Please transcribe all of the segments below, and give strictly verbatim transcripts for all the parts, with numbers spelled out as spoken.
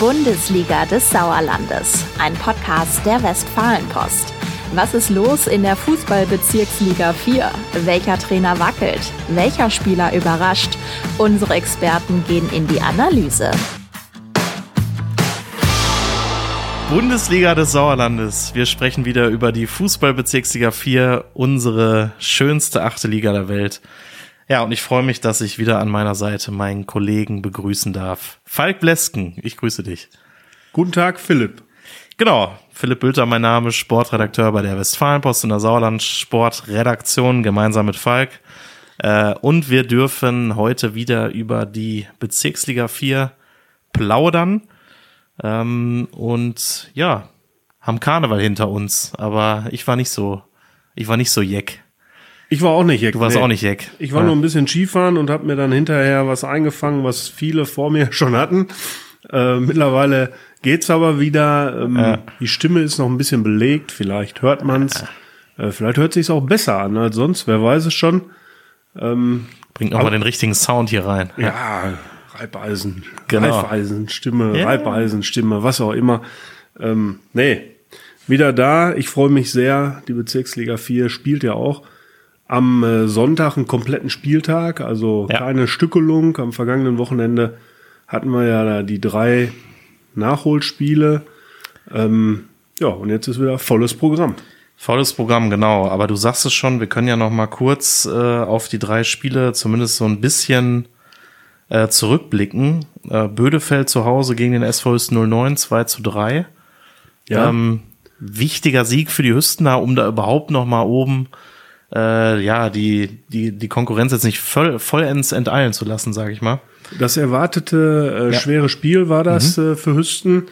Bundesliga des Sauerlandes, ein Podcast der Westfalenpost. Was ist los in der Fußball-Bezirksliga vier? Welcher Trainer wackelt? Welcher Spieler überrascht? Unsere Experten gehen in die Analyse. Bundesliga des Sauerlandes. Wir sprechen wieder über die Fußball-Bezirksliga vier, unsere schönste achte Liga der Welt. Ja, und ich freue mich, dass ich wieder an meiner Seite meinen Kollegen begrüßen darf. Falk Blesken, ich grüße dich. Guten Tag, Philipp. Genau, Philipp Bülter, mein Name, Sportredakteur bei der Westfalenpost in der Sauerland-Sportredaktion, gemeinsam mit Falk. Und wir dürfen heute wieder über die Bezirksliga vier plaudern. Und ja, haben Karneval hinter uns, aber ich war nicht so, ich war nicht so jeck. Ich war auch nicht jeck. Du warst nee. auch nicht jeck. Ich war ja. nur ein bisschen Skifahren und habe mir dann hinterher was eingefangen, was viele vor mir schon hatten. Äh, mittlerweile geht's aber wieder. Ähm, ja. Die Stimme ist noch ein bisschen belegt. Vielleicht hört man's. Ja. Äh, vielleicht hört sich's auch besser an als sonst. Wer weiß es schon. Ähm, Bringt nochmal den richtigen Sound hier rein. Ja, ja. Reibeisen, genau. Reifeisen, Stimme, ja. Reibeisen, Stimme, was auch immer. Ähm, nee, wieder da. Ich freue mich sehr. Die Bezirksliga vier spielt ja auch am Sonntag einen kompletten Spieltag, also ja. keine Stückelung. Am vergangenen Wochenende hatten wir ja da die drei Nachholspiele. Ähm, ja, und jetzt ist wieder volles Programm. Volles Programm, genau. Aber du sagst es schon, wir können ja noch mal kurz äh, auf die drei Spiele zumindest so ein bisschen äh, zurückblicken. Äh, Bödefeld zu Hause gegen den S V Hüsten null neun, zwei zu drei. Ja. Ähm, wichtiger Sieg für die Hüstener, um da überhaupt noch mal oben Äh, ja, die, die, die Konkurrenz jetzt nicht voll, vollends enteilen zu lassen, sage ich mal. Das erwartete äh, ja. schwere Spiel war das mhm. äh, für Hüsten.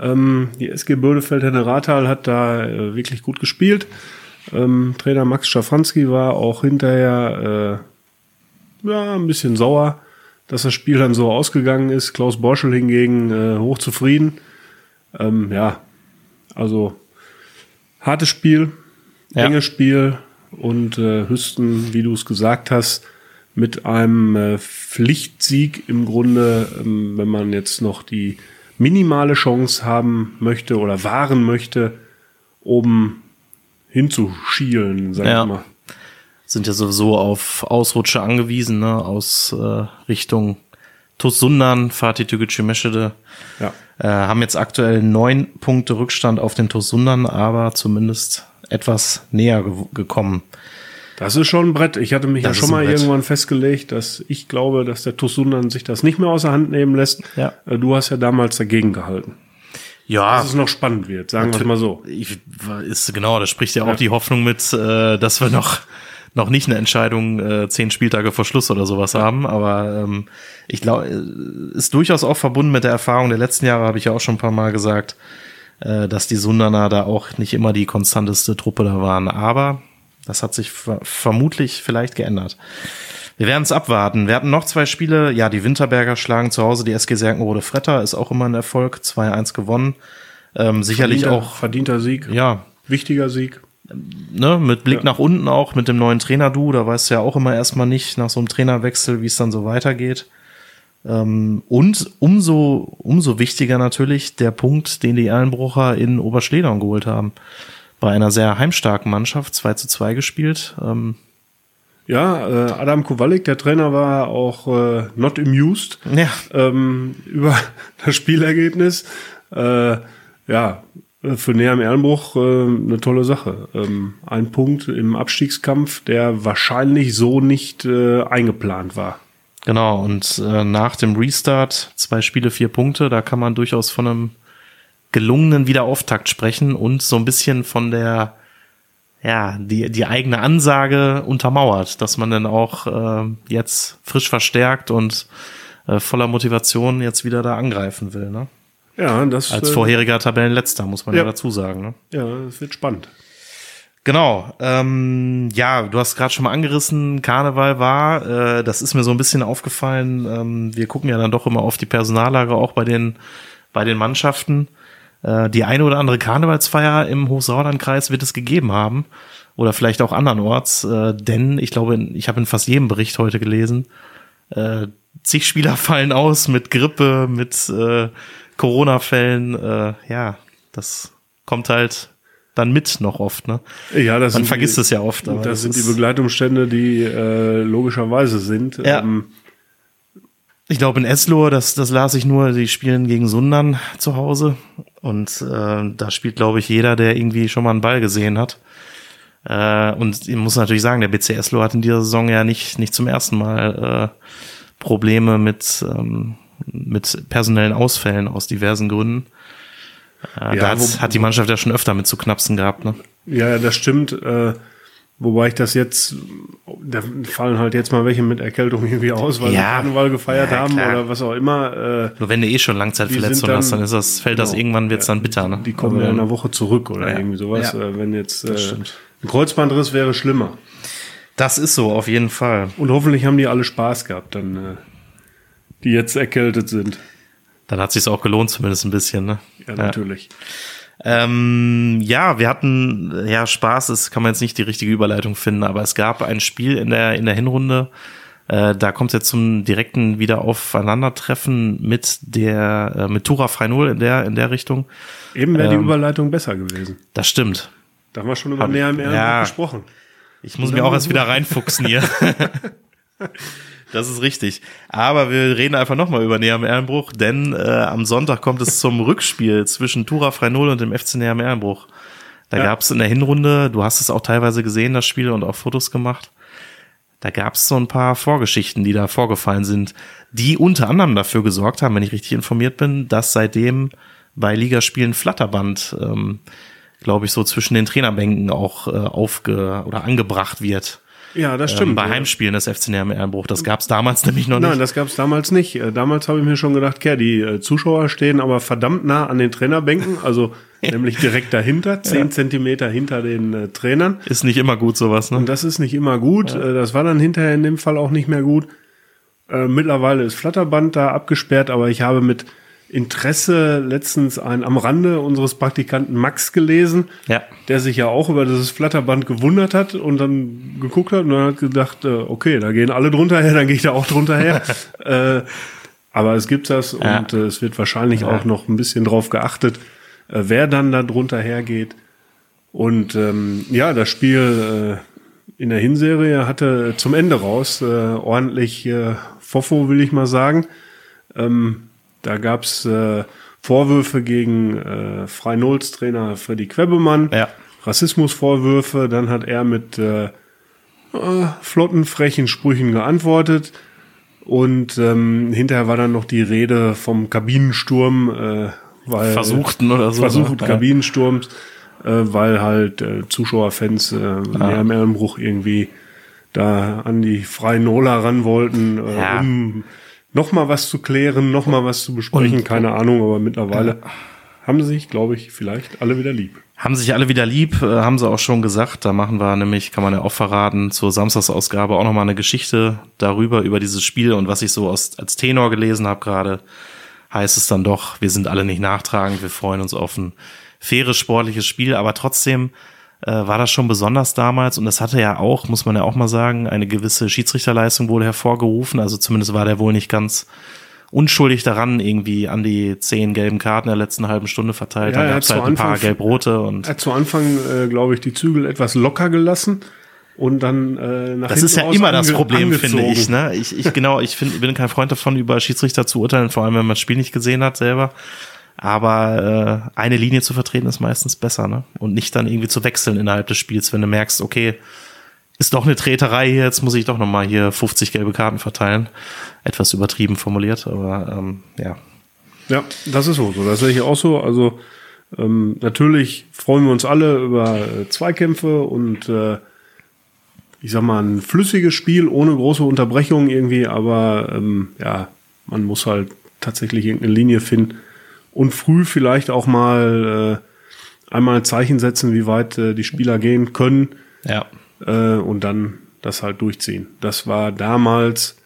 Ähm, die S G Bödefeld Henne-Rathal hat da äh, wirklich gut gespielt. Ähm, Trainer Max Schafranski war auch hinterher äh, ja, ein bisschen sauer, dass das Spiel dann so ausgegangen ist. Klaus Borschel hingegen äh, hochzufrieden. Ähm, ja, also hartes Spiel, ja. enges Spiel. Und äh, Hüsten, wie du es gesagt hast, mit einem äh, Pflichtsieg im Grunde, ähm, wenn man jetzt noch die minimale Chance haben möchte oder wahren möchte, oben hinzuschielen, sag ja. ich mal. Sind ja sowieso auf Ausrutsche angewiesen, ne? Aus äh, Richtung TuS Sundern, Fatih Tuguchi Meschede. Ja. Äh, haben jetzt aktuell neun Punkte Rückstand auf den TuS Sundern, aber zumindest etwas näher ge- gekommen. Das ist schon ein Brett. Ich hatte mich das ja schon mal Brett. irgendwann festgelegt, dass ich glaube, dass der TuS Sundern sich das nicht mehr außer Hand nehmen lässt. Ja. Du hast ja damals dagegen gehalten. Ja. Dass es noch spannend wird, sagen wir mal so. Ich, ist, genau, da spricht ja auch ja. die Hoffnung mit, äh, dass wir noch, noch nicht eine Entscheidung äh, zehn Spieltage vor Schluss oder sowas ja. haben. Aber ähm, ich glaube, ist durchaus auch verbunden mit der Erfahrung der letzten Jahre, habe ich ja auch schon ein paar Mal gesagt, dass die Sundaner da auch nicht immer die konstanteste Truppe da waren. Aber das hat sich ver- vermutlich vielleicht geändert. Wir werden es abwarten. Wir hatten noch zwei Spiele. Ja, die Winterberger schlagen zu Hause die S G Serkenrode-Fretter. Ist auch immer ein Erfolg. zwei eins gewonnen. Ähm, sicherlich verdienter, auch. Verdienter Sieg. Ja. Wichtiger Sieg. Ne, mit Blick ja. nach unten auch, mit dem neuen Trainer-Du. Da weißt du ja auch immer erstmal nicht nach so einem Trainerwechsel, wie es dann so weitergeht. Und umso, umso wichtiger natürlich der Punkt, den die Erlenbrucher in Oberschledern geholt haben. Bei einer sehr heimstarken Mannschaft, zwei zu zwei gespielt. Ähm ja, äh, Adam Kowalik, der Trainer, war auch äh, not amused ja. ähm, über das Spielergebnis. Äh, ja, für Neheim-Erlenbruch äh, eine tolle Sache. Ähm, ein Punkt im Abstiegskampf, der wahrscheinlich so nicht äh, eingeplant war. Genau, und äh, nach dem Restart zwei Spiele, vier Punkte, da kann man durchaus von einem gelungenen Wiederauftakt sprechen und so ein bisschen von der, ja, die, die eigene Ansage untermauert, dass man dann auch äh, jetzt frisch verstärkt und äh, voller Motivation jetzt wieder da angreifen will, ne? Ja, das als vorheriger Tabellenletzter, muss man ja, ja dazu sagen, ne? Ja, das wird spannend. Genau, ähm, ja, du hast gerade schon mal angerissen, Karneval war, äh, das ist mir so ein bisschen aufgefallen, ähm, wir gucken ja dann doch immer auf die Personallage, auch bei den bei den Mannschaften, äh, die eine oder andere Karnevalsfeier im Hochsauerlandkreis wird es gegeben haben oder vielleicht auch andernorts, äh, denn ich glaube, ich habe in fast jedem Bericht heute gelesen, äh, zig Spieler fallen aus mit Grippe, mit äh, Corona-Fällen, äh, ja, das kommt halt dann mit noch oft, ne? Ja, das Man vergisst die, es ja oft. Aber das, das sind die Begleitumstände, die äh, logischerweise sind. Ja. Ähm, ich glaube in Eslohe, das, das las ich nur, die spielen gegen Sundern zu Hause und äh, da spielt, glaube ich, jeder, der irgendwie schon mal einen Ball gesehen hat. Äh, und ich muss natürlich sagen, der B C Eslohe hat in dieser Saison ja nicht, nicht zum ersten Mal äh, Probleme mit, ähm, mit personellen Ausfällen aus diversen Gründen. Ja, da wo, hat die Mannschaft ja schon öfter mit zu knapsen gehabt, ne? Ja, das stimmt. Äh, wobei ich das jetzt, da fallen halt jetzt mal welche mit Erkältung irgendwie aus, weil ja, sie Karneval gefeiert ja, haben oder was auch immer. Äh, Nur wenn du eh schon Langzeitverletzungen hast, dann ist das, fällt genau, das irgendwann, wird's ja, dann bitter, ne? Die kommen aber, ja in einer Woche zurück oder ja, irgendwie sowas. Ja, äh, wenn jetzt äh, ein Kreuzbandriss wäre schlimmer. Das ist so, auf jeden Fall. Und hoffentlich haben die alle Spaß gehabt, dann äh, die jetzt erkältet sind. Dann hat es sich auch gelohnt, zumindest ein bisschen, ne? Ja, natürlich. Ja. Ähm, ja, wir hatten, ja, Spaß, es kann man jetzt nicht die richtige Überleitung finden, aber es gab ein Spiel in der, in der Hinrunde, äh, da kommt es jetzt zum direkten Wiederaufeinandertreffen mit der, äh, mit TuRa Freienohl in der, in der Richtung. Eben wäre ähm, die Überleitung besser gewesen. Das stimmt. Da haben wir schon über Neheim-Erlenbruch ja, gesprochen. Ich muss mich auch erst wieder reinfuchsen hier. Das ist richtig. Aber wir reden einfach nochmal über Neheim-Erlenbruch, denn äh, am Sonntag kommt es zum Rückspiel zwischen TuRa Freienohl und dem F C Neheim-Erlenbruch. Da ja. gab es in der Hinrunde, du hast es auch teilweise gesehen, das Spiel, und auch Fotos gemacht, da gab es so ein paar Vorgeschichten, die da vorgefallen sind, die unter anderem dafür gesorgt haben, wenn ich richtig informiert bin, dass seitdem bei Ligaspielen Flatterband, ähm, glaube ich, so zwischen den Trainerbänken auch äh, aufge- oder angebracht wird. Ja, das stimmt. Ähm, bei Heimspielen des F C Neheim-Erlenbruch. Das gab es damals nämlich noch nicht. Nein, das gab es damals nicht. Damals habe ich mir schon gedacht, ja, die Zuschauer stehen aber verdammt nah an den Trainerbänken, also nämlich direkt dahinter, zehn ja. Zentimeter hinter den äh, Trainern. Ist nicht immer gut sowas, ne? Und das ist nicht immer gut. Ja. Das war dann hinterher in dem Fall auch nicht mehr gut. Äh, mittlerweile ist Flatterband da abgesperrt, aber ich habe mit Interesse letztens einen am Rande unseres Praktikanten Max gelesen, ja. der sich ja auch über dieses Flatterband gewundert hat und dann geguckt hat und dann hat gedacht, okay, da gehen alle drunter her, dann gehe ich da auch drunter her. äh, aber es gibt das ja. und äh, es wird wahrscheinlich ja. auch noch ein bisschen drauf geachtet, äh, wer dann da drunter hergeht. Und ähm, ja, das Spiel äh, in der Hinserie hatte zum Ende raus äh, ordentlich äh, Fofo, will ich mal sagen. Ähm, Da gab es äh, Vorwürfe gegen äh, Freienohls Trainer Freddy Quebbemann, ja. Rassismusvorwürfe. Dann hat er mit äh, äh, flotten, frechen Sprüchen geantwortet. Und ähm, hinterher war dann noch die Rede vom Kabinensturm. Äh, weil, Versuchten oder so. Versuchten Kabinensturms, äh, weil halt äh, Zuschauerfans äh, ja. im Erlenbruch irgendwie da an die Freienohler ran wollten, äh, ja. um... noch mal was zu klären, noch mal was zu besprechen, und, keine Ahnung, aber mittlerweile ja. haben sich, glaube ich, vielleicht alle wieder lieb. Haben sich alle wieder lieb, äh, haben sie auch schon gesagt, da machen wir nämlich, kann man ja auch verraten, zur Samstagsausgabe auch noch mal eine Geschichte darüber, über dieses Spiel, und was ich so aus, als Tenor gelesen habe gerade, heißt es dann doch, wir sind alle nicht nachtragend, wir freuen uns auf ein faires, sportliches Spiel, aber trotzdem äh, war das schon besonders damals, und das hatte ja auch, muss man ja auch mal sagen, eine gewisse Schiedsrichterleistung wurde hervorgerufen, also zumindest war der wohl nicht ganz unschuldig daran, irgendwie an die zehn gelben Karten der letzten halben Stunde verteilt, ja, dann gab es halt ein Anfang, paar gelb-rote. Und er hat zu Anfang, äh, glaube ich, die Zügel etwas locker gelassen und dann äh, nach Das ist ja immer ange- das Problem, angezogen. Finde ich, ne? Ich, ich genau, ich find, bin kein Freund davon, über Schiedsrichter zu urteilen, vor allem, wenn man das Spiel nicht gesehen hat selber. Aber äh, eine Linie zu vertreten ist meistens besser, ne? Und nicht dann irgendwie zu wechseln innerhalb des Spiels, wenn du merkst, okay, ist doch eine Treterei hier, jetzt muss ich doch nochmal hier fünfzig gelbe Karten verteilen. Etwas übertrieben formuliert, aber ähm, ja. Ja, das ist so. Das sehe ich auch so. Also ähm, natürlich freuen wir uns alle über äh, Zweikämpfe und äh, ich sag mal ein flüssiges Spiel ohne große Unterbrechungen irgendwie, aber ähm, ja, man muss halt tatsächlich irgendeine Linie finden. Und früh vielleicht auch mal äh, einmal ein Zeichen setzen, wie weit äh, die Spieler gehen können. Ja. Äh, und dann das halt durchziehen. Das war damals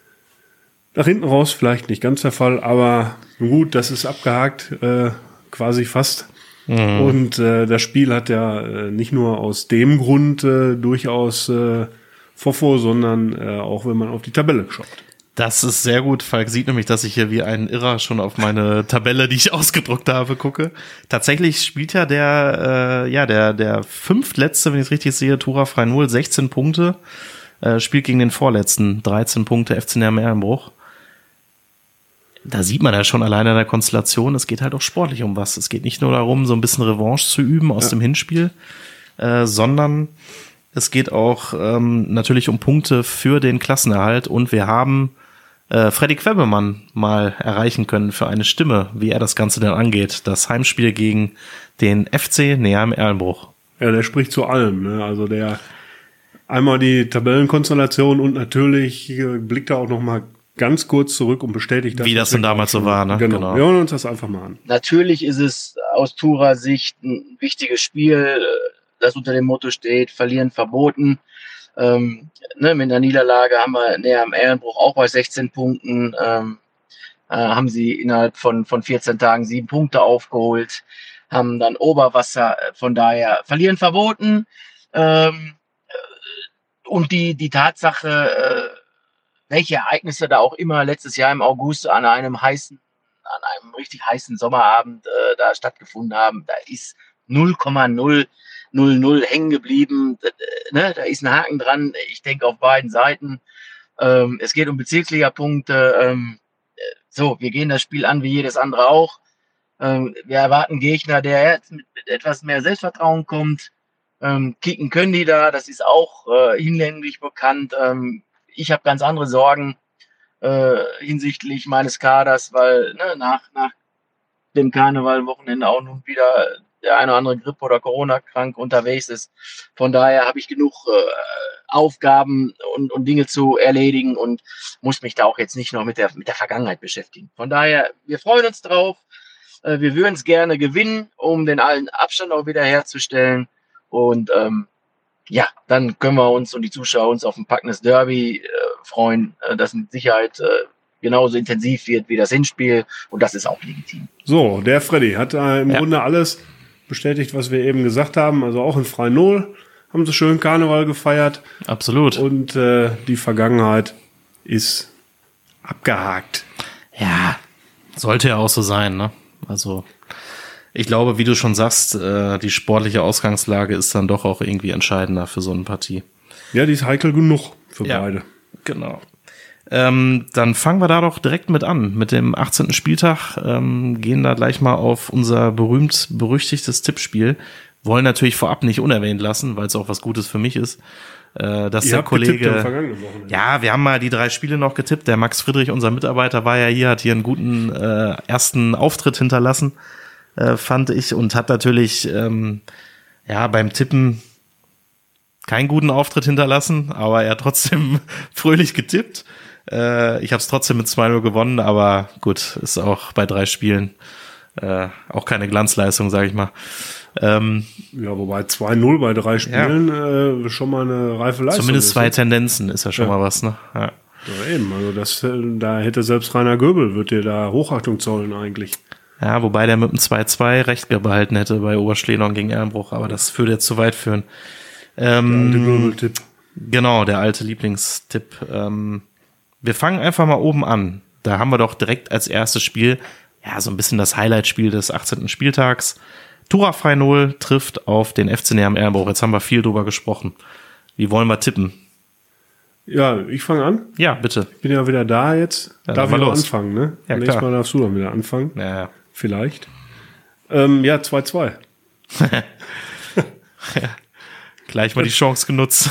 nach hinten raus vielleicht nicht ganz der Fall, aber gut, das ist abgehakt, äh, quasi fast. Mhm. Und äh, das Spiel hat ja äh, nicht nur aus dem Grund äh, durchaus äh, Fofo, sondern äh, auch wenn man auf die Tabelle schaut. Das ist sehr gut. Falk sieht nämlich, dass ich hier wie ein Irrer schon auf meine Tabelle, die ich ausgedruckt habe, gucke. Tatsächlich spielt ja der, äh, ja, der, der fünftletzte, wenn ich es richtig sehe, TuRa Freienohl, sechzehn Punkte, äh, spielt gegen den vorletzten, dreizehn Punkte, F C Neheim-Erlenbruch. Da sieht man ja schon alleine in der Konstellation, es geht halt auch sportlich um was. Es geht nicht nur darum, so ein bisschen Revanche zu üben aus ja. dem Hinspiel, äh, sondern es geht auch ähm, natürlich um Punkte für den Klassenerhalt. Und wir haben Freddy Quebbemann mal erreichen können für eine Stimme, wie er das Ganze denn angeht. Das Heimspiel gegen den F C Neheim-Erlenbruch. Ja, der spricht zu allem, ne? Also der einmal die Tabellenkonstellation und natürlich blickt er auch noch mal ganz kurz zurück und bestätigt das. Wie das denn damals so war, ne? Genau. genau. Wir hören uns das einfach mal an. Natürlich ist es aus TuRa Sicht ein wichtiges Spiel, das unter dem Motto steht, verlieren verboten. Ähm, ne, mit der Niederlage haben wir näher am Erlenbruch auch bei sechzehn Punkten, ähm, äh, haben sie innerhalb von, von vierzehn Tagen sieben Punkte aufgeholt, haben dann Oberwasser, von daher verlieren verboten. Ähm, und die, die Tatsache, äh, welche Ereignisse da auch immer letztes Jahr im August an einem heißen, an einem richtig heißen Sommerabend äh, da stattgefunden haben, da ist null Komma null null null hängen geblieben, ne, da ist ein Haken dran, ich denke auf beiden Seiten. Ähm, es geht um Bezirksliga-Punkte. Ähm, so, wir gehen das Spiel an wie jedes andere auch. Ähm, wir erwarten einen Gegner, der jetzt mit etwas mehr Selbstvertrauen kommt. Ähm, kicken können die da, das ist auch äh, hinlänglich bekannt. Ähm, ich habe ganz andere Sorgen äh, hinsichtlich meines Kaders, weil ne, nach, nach dem Karnevalwochenende auch nun wieder der eine oder andere Grippe oder Corona-krank unterwegs ist. Von daher habe ich genug äh, Aufgaben und, und Dinge zu erledigen und muss mich da auch jetzt nicht noch mit der, mit der Vergangenheit beschäftigen. Von daher, wir freuen uns drauf. Äh, wir würden es gerne gewinnen, um den alten Abstand auch wieder herzustellen. Und ähm, ja, dann können wir uns und die Zuschauer uns auf ein packendes Derby äh, freuen, äh, das mit Sicherheit äh, genauso intensiv wird wie das Hinspiel. Und das ist auch legitim. So, der Freddy hat äh, im ja. Grunde alles bestätigt, was wir eben gesagt haben, also auch in Freinol haben sie schön Karneval gefeiert. Absolut. Und äh, die Vergangenheit ist abgehakt. Ja, sollte ja auch so sein, ne? Also ich glaube, wie du schon sagst, äh, die sportliche Ausgangslage ist dann doch auch irgendwie entscheidender für so eine Partie. Ja, die ist heikel genug für ja, beide. Genau. Ähm, dann fangen wir da doch direkt mit an, mit dem achtzehnten Spieltag, ähm, gehen da gleich mal auf unser berühmt-berüchtigtes Tippspiel, wollen natürlich vorab nicht unerwähnt lassen, weil es auch was Gutes für mich ist, äh, dass Ihr der Kollege, ja, wir haben mal die drei Spiele noch getippt, der Max Friedrich, unser Mitarbeiter, war ja hier, hat hier einen guten äh, ersten Auftritt hinterlassen, äh, fand ich, und hat natürlich, ähm, ja, beim Tippen keinen guten Auftritt hinterlassen, aber er hat trotzdem fröhlich getippt. Äh, ich habe es trotzdem mit zwei null gewonnen, aber gut, ist auch bei drei Spielen äh, auch keine Glanzleistung, sage ich mal. Ähm, ja, wobei zwei null bei drei Spielen ja. äh, schon mal eine reife Leistung Zumindest ist, zwei ne? Tendenzen ist ja schon ja. mal was, ne? Ja. Ja, eben, also das, da hätte selbst Rainer Göbel, wird dir da Hochachtung zollen eigentlich. Ja, wobei der mit dem zwei zwei recht behalten hätte bei Oberschlenong gegen Erlenbruch, aber das würde jetzt zu weit führen. Ähm, der alte Göbel-Tipp. Genau, der alte Lieblingstipp. Ähm, Wir fangen einfach mal oben an. Da haben wir doch direkt als erstes Spiel, ja, so ein bisschen das Highlight-Spiel des achtzehnten Spieltags. TuRa Freienohl trifft auf den F C Neheim-Erlenbruch. Jetzt haben wir viel drüber gesprochen. Wie wollen wir tippen? Ja, ich fange an? Ja, bitte. Ich bin ja wieder da jetzt. Ja, darf ich mal anfangen, ne? Ja, nächstes Mal darfst du dann wieder anfangen. Ja. Vielleicht. Ähm, ja, zwei zwei. Gleich mal die Chance genutzt.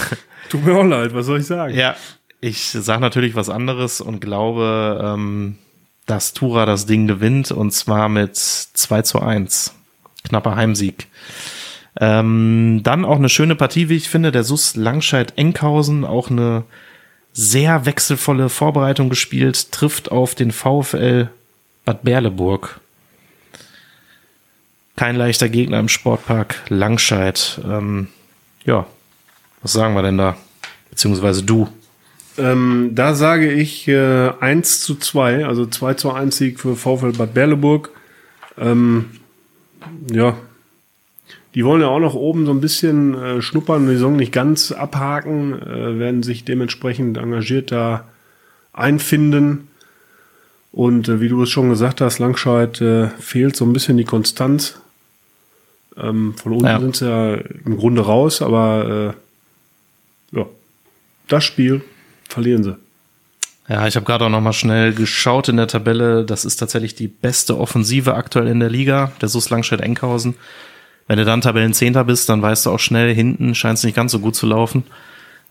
Tut mir auch leid, was soll ich sagen? Ja. Ich sage natürlich was anderes und glaube, ähm, dass TuRa das Ding gewinnt, und zwar mit zwei zu eins. Knapper Heimsieg. Ähm, dann auch eine schöne Partie, wie ich finde, der SuS Langscheid-Enkhausen, auch eine sehr wechselvolle Vorbereitung gespielt, trifft auf den VfL Bad Berleburg. Kein leichter Gegner im Sportpark Langscheid. Ähm, ja, was sagen wir denn da? Beziehungsweise du. Ähm, da sage ich äh, eins zu zwei, also zwei zu eins Sieg für VfL Bad Berleburg. Ähm, ja, die wollen ja auch noch oben so ein bisschen äh, schnuppern, die Saison nicht ganz abhaken, äh, werden sich dementsprechend engagiert da einfinden. Und äh, wie du es schon gesagt hast, Langscheid äh, fehlt so ein bisschen die Konstanz. Ähm, von unten ja. sind sie ja im Grunde raus, aber äh, ja, das Spiel verlieren sie. Ja, ich habe gerade auch nochmal schnell geschaut in der Tabelle. Das ist tatsächlich die beste Offensive aktuell in der Liga, der SuS Langscheid-Enkhausen. Wenn du dann Tabellenzehnter bist, dann weißt du auch schnell, hinten scheint es nicht ganz so gut zu laufen.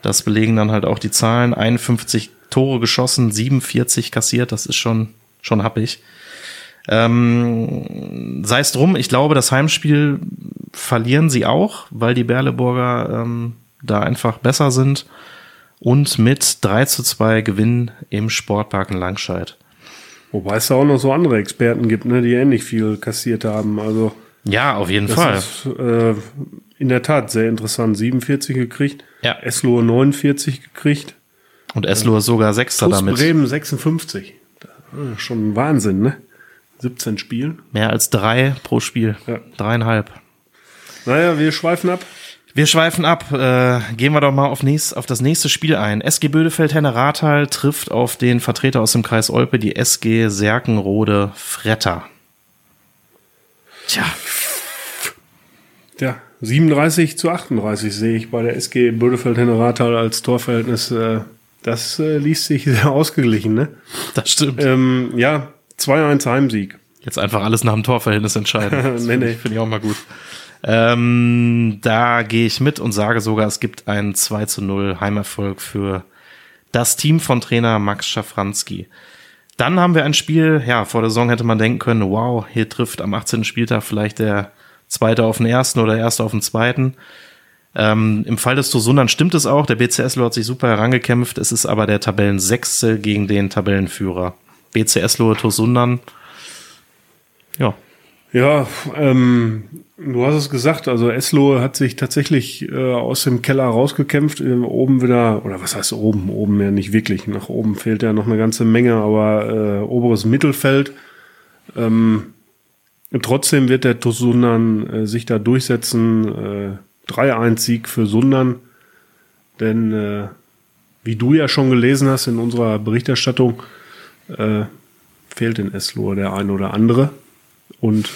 Das belegen dann halt auch die Zahlen. einundfünfzig Tore geschossen, siebenundvierzig kassiert, das ist schon, schon happig. Ähm, sei es drum, ich glaube, das Heimspiel verlieren sie auch, weil die Berleburger ähm, da einfach besser sind und mit drei zu zwei Gewinn im Sportpark in Langscheid. Wobei es da auch noch so andere Experten gibt, ne, die ähnlich viel kassiert haben. Also ja, auf jeden das Fall. Ist, äh, in der Tat sehr interessant. siebenundvierzig gekriegt, ja. Eslohe neunundvierzig gekriegt. Und Eslohe äh, sogar Sechster damit. T U S Bremen sechsundfünfzig. Schon Wahnsinn, ne? siebzehn Spielen. Mehr als drei pro Spiel. Ja. Dreieinhalb. Naja, wir schweifen ab. Wir schweifen ab. Äh, gehen wir doch mal auf, nächst, auf das nächste Spiel ein. S G Bödefeld Henne-Rathal trifft auf den Vertreter aus dem Kreis Olpe, die S G Serkenrode-Fretter. Tja. Ja, siebenunddreißig zu achtunddreißig sehe ich bei der S G Bödefeld Henne-Rathal als Torverhältnis. Äh, das äh, liest sich sehr ausgeglichen, ne? Das stimmt. Ähm, ja, zwei eins Heimsieg. Jetzt einfach alles nach dem Torverhältnis entscheiden. nee, nee. Finde ich auch mal gut. Ähm, da gehe ich mit und sage sogar, es gibt einen zwei zu null Heimerfolg für das Team von Trainer Max Schafranski. Dann haben wir ein Spiel, ja, vor der Saison hätte man denken können, wow, hier trifft am achtzehnten Spieltag vielleicht der Zweite auf den Ersten oder der Erste auf den Zweiten. Ähm, im Fall des TuS Sundern stimmt es auch, der B C Eslohe hat sich super herangekämpft, es ist aber der Tabellensechste gegen den Tabellenführer. B C Eslohe, TuS Sundern, ja. Ja, ähm, du hast es gesagt, also Eslohe hat sich tatsächlich äh, aus dem Keller rausgekämpft, äh, oben wieder, oder was heißt oben? Oben ja nicht wirklich, nach oben fehlt ja noch eine ganze Menge, aber äh, oberes Mittelfeld. Ähm, trotzdem wird der TuS Sundern äh, sich da durchsetzen, äh, drei eins Sieg für Sundern, denn äh, wie du ja schon gelesen hast in unserer Berichterstattung, äh, fehlt in Eslohe der ein oder andere. Und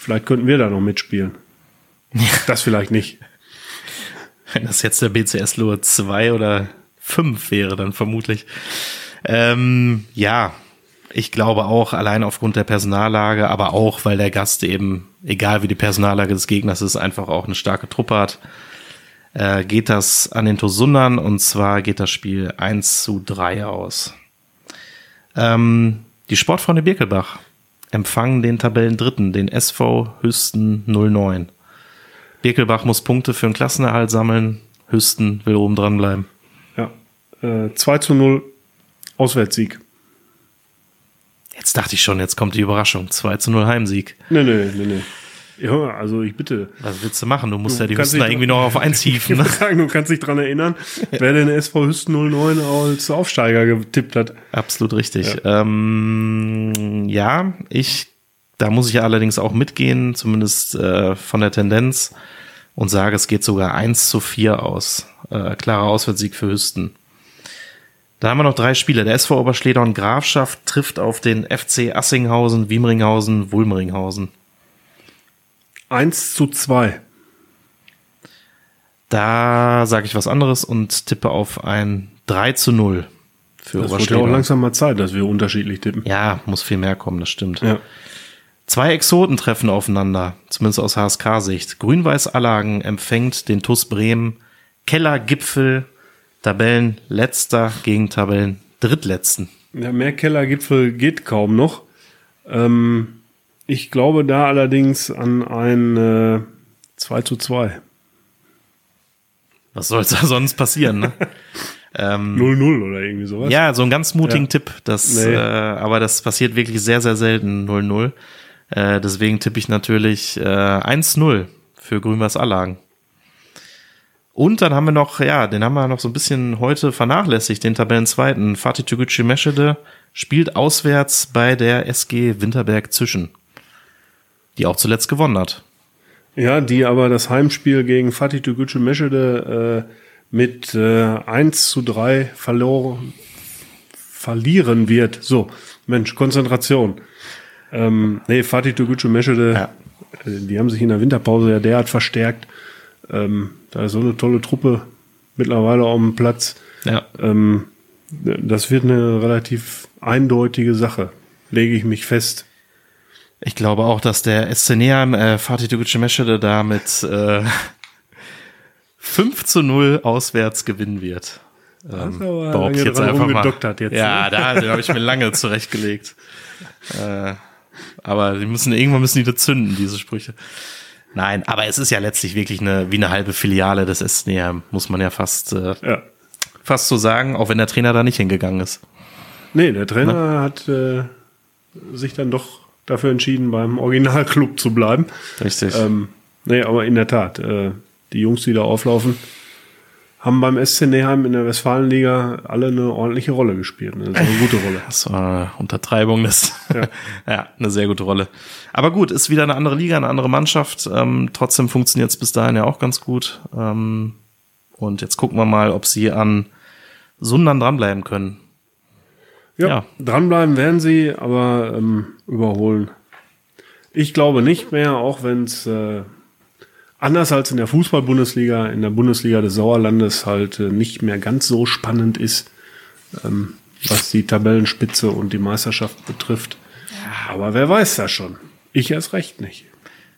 vielleicht könnten wir da noch mitspielen. Das vielleicht nicht. Wenn das jetzt der B C Eslohe zwei oder fünf wäre, dann vermutlich. Ähm, ja, ich glaube auch, allein aufgrund der Personallage, aber auch, weil der Gast eben, egal wie die Personallage des Gegners ist, einfach auch eine starke Truppe hat, äh, geht das an den TuS Sundern. Und zwar geht das Spiel eins zu drei aus. Ähm, die Sportfreunde Birkelbach empfangen den Tabellendritten, den S V Hüsten null neun. Birkelbach muss Punkte für den Klassenerhalt sammeln. Hüsten will oben dran bleiben. Ja, äh, zwei zu null Auswärtssieg. Jetzt dachte ich schon, jetzt kommt die Überraschung. zwei zu null Heimsieg. Nee, nee, nee, nee. Ja, also ich bitte. Was willst du machen? Du musst du ja die Hüsten da irgendwie noch auf eins hieven. Ne? Ich muss sagen, du kannst dich dran erinnern, wer den S V Hüsten null neun als Aufsteiger getippt hat. Absolut richtig. Ja, ähm, ja ich, da muss ich ja allerdings auch mitgehen, zumindest äh, von der Tendenz, und sage, es geht sogar eins zu vier aus. Äh, klarer Auswärtssieg für Hüsten. Da haben wir noch drei Spiele. Der S V Oberschleder und Grafschaft trifft auf den F C Assinghausen, Wiemringhausen, Wulmringhausen. eins zu zwei. Da sage ich was anderes und tippe auf ein drei zu null für Oberschleder. Das wird ja auch langsam mal Zeit, dass wir unterschiedlich tippen. Ja, muss viel mehr kommen, das stimmt. Ja. Zwei Exoten treffen aufeinander, zumindest aus H S K-Sicht. Grün-Weiß-Allagen empfängt den TuS Bremen. Kellergipfel, Tabellenletzter gegen Tabellendrittletzten. Ja, mehr Kellergipfel geht kaum noch. Ähm... Ich glaube da allerdings an ein äh, zwei zu zwei. Was soll da sonst passieren, ne? ähm, null null oder irgendwie sowas. Ja, so einen ganz mutigen ja. Tipp. Das, nee. äh, aber das passiert wirklich sehr, sehr selten, null null. Äh, deswegen tippe ich natürlich äh, eins null für Grün-Weiß-Allagen. Und dann haben wir noch, ja, den haben wir noch so ein bisschen heute vernachlässigt, den Tabellenzweiten. Fatih Tuguchi Meschede spielt auswärts bei der S G Winterberg Zwischen, die auch zuletzt gewonnen hat. Ja, die aber das Heimspiel gegen Fatih Tuguchi Meschede äh, mit äh, eins zu drei verlor, verlieren wird. So, Mensch, Konzentration. Ähm, nee, Fatih Tuguchi Meschede, ja. Die haben sich in der Winterpause ja derart verstärkt. Ähm, da ist so eine tolle Truppe mittlerweile auf dem Platz. Ja. Ähm, das wird eine relativ eindeutige Sache, lege ich mich fest. Ich glaube auch, dass der S C Neheim äh, Fatih Tuguchi Meschede da mit äh, fünf zu null auswärts gewinnen wird. Ähm, Bob jetzt dran einfach mal. Jetzt, ja, ne? da, da habe ich mir lange zurechtgelegt. Äh, aber die müssen irgendwann müssen die da zünden, diese Sprüche. Nein, aber es ist ja letztlich wirklich eine wie eine halbe Filiale des S C Neheim, muss man ja fast äh, ja. fast so sagen, auch wenn der Trainer da nicht hingegangen ist. Nee, der Trainer Na? hat äh, sich dann doch dafür entschieden, beim Originalclub zu bleiben. Richtig. Ähm, nee, aber in der Tat, äh, die Jungs, die da auflaufen, haben beim S C Neheim in der Westfalenliga alle eine ordentliche Rolle gespielt. Eine sehr gute Rolle. Das war eine Untertreibung. Das ja. ja, eine sehr gute Rolle. Aber gut, ist wieder eine andere Liga, eine andere Mannschaft. Ähm, trotzdem funktioniert es bis dahin ja auch ganz gut. Ähm, und jetzt gucken wir mal, ob sie an Sundern dranbleiben können. Ja, ja. Dranbleiben werden sie, aber ähm, überholen. Ich glaube nicht mehr, auch wenn es... Äh, Anders als in der Fußball-Bundesliga, in der Bundesliga des Sauerlandes halt äh, nicht mehr ganz so spannend ist, ähm, was die Tabellenspitze und die Meisterschaft betrifft. Aber wer weiß das schon? Ich erst recht nicht.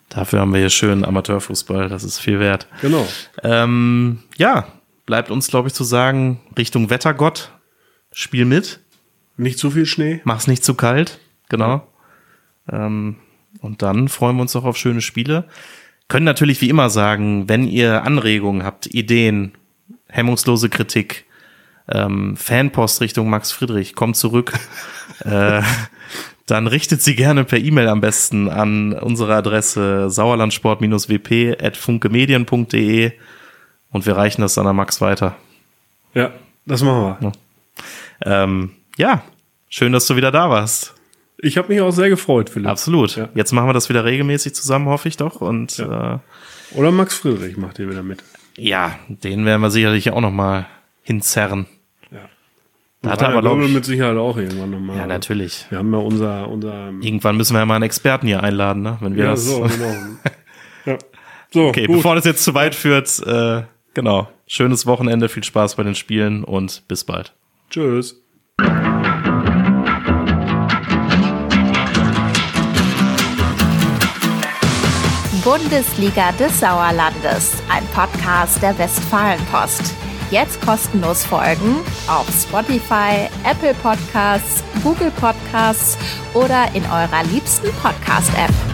Dafür haben wir hier schönen Amateurfußball, das ist viel wert. Genau. Ähm, ja, bleibt uns, glaube ich, zu sagen, Richtung Wettergott, spiel mit. Nicht zu viel Schnee. Mach's nicht zu kalt, genau. Ja. Ähm, und dann freuen wir uns auch auf schöne Spiele. Können natürlich wie immer sagen, wenn ihr Anregungen habt, Ideen, hemmungslose Kritik, ähm, Fanpost Richtung Max Friedrich, kommt zurück, äh, dann richtet sie gerne per E-Mail am besten an unsere Adresse sauerlandsport dash w p at funkemedien punkt de und wir reichen das dann an Max weiter. Ja, das machen wir. Ja, ähm, ja. Schön, dass du wieder da warst. Ich habe mich auch sehr gefreut, Philipp. Absolut. Ja. Jetzt machen wir das wieder regelmäßig zusammen, hoffe ich doch. Und ja. äh, Oder Max Friedrich macht hier wieder mit. Ja, den werden wir sicherlich auch nochmal hinzerren. Ja. Da hat er aber Göbel mit Sicherheit auch irgendwann nochmal. Ja, natürlich. Wir haben ja unser... unser irgendwann müssen wir ja mal einen Experten hier einladen, ne? Wenn wir ja, das so, genau. ja. so, okay, gut. Bevor das jetzt zu weit führt, äh, genau. Schönes Wochenende, viel Spaß bei den Spielen und bis bald. Tschüss. Bundesliga des Sauerlandes, ein Podcast der Westfalenpost. Jetzt kostenlos folgen auf Spotify, Apple Podcasts, Google Podcasts oder in eurer liebsten Podcast-App.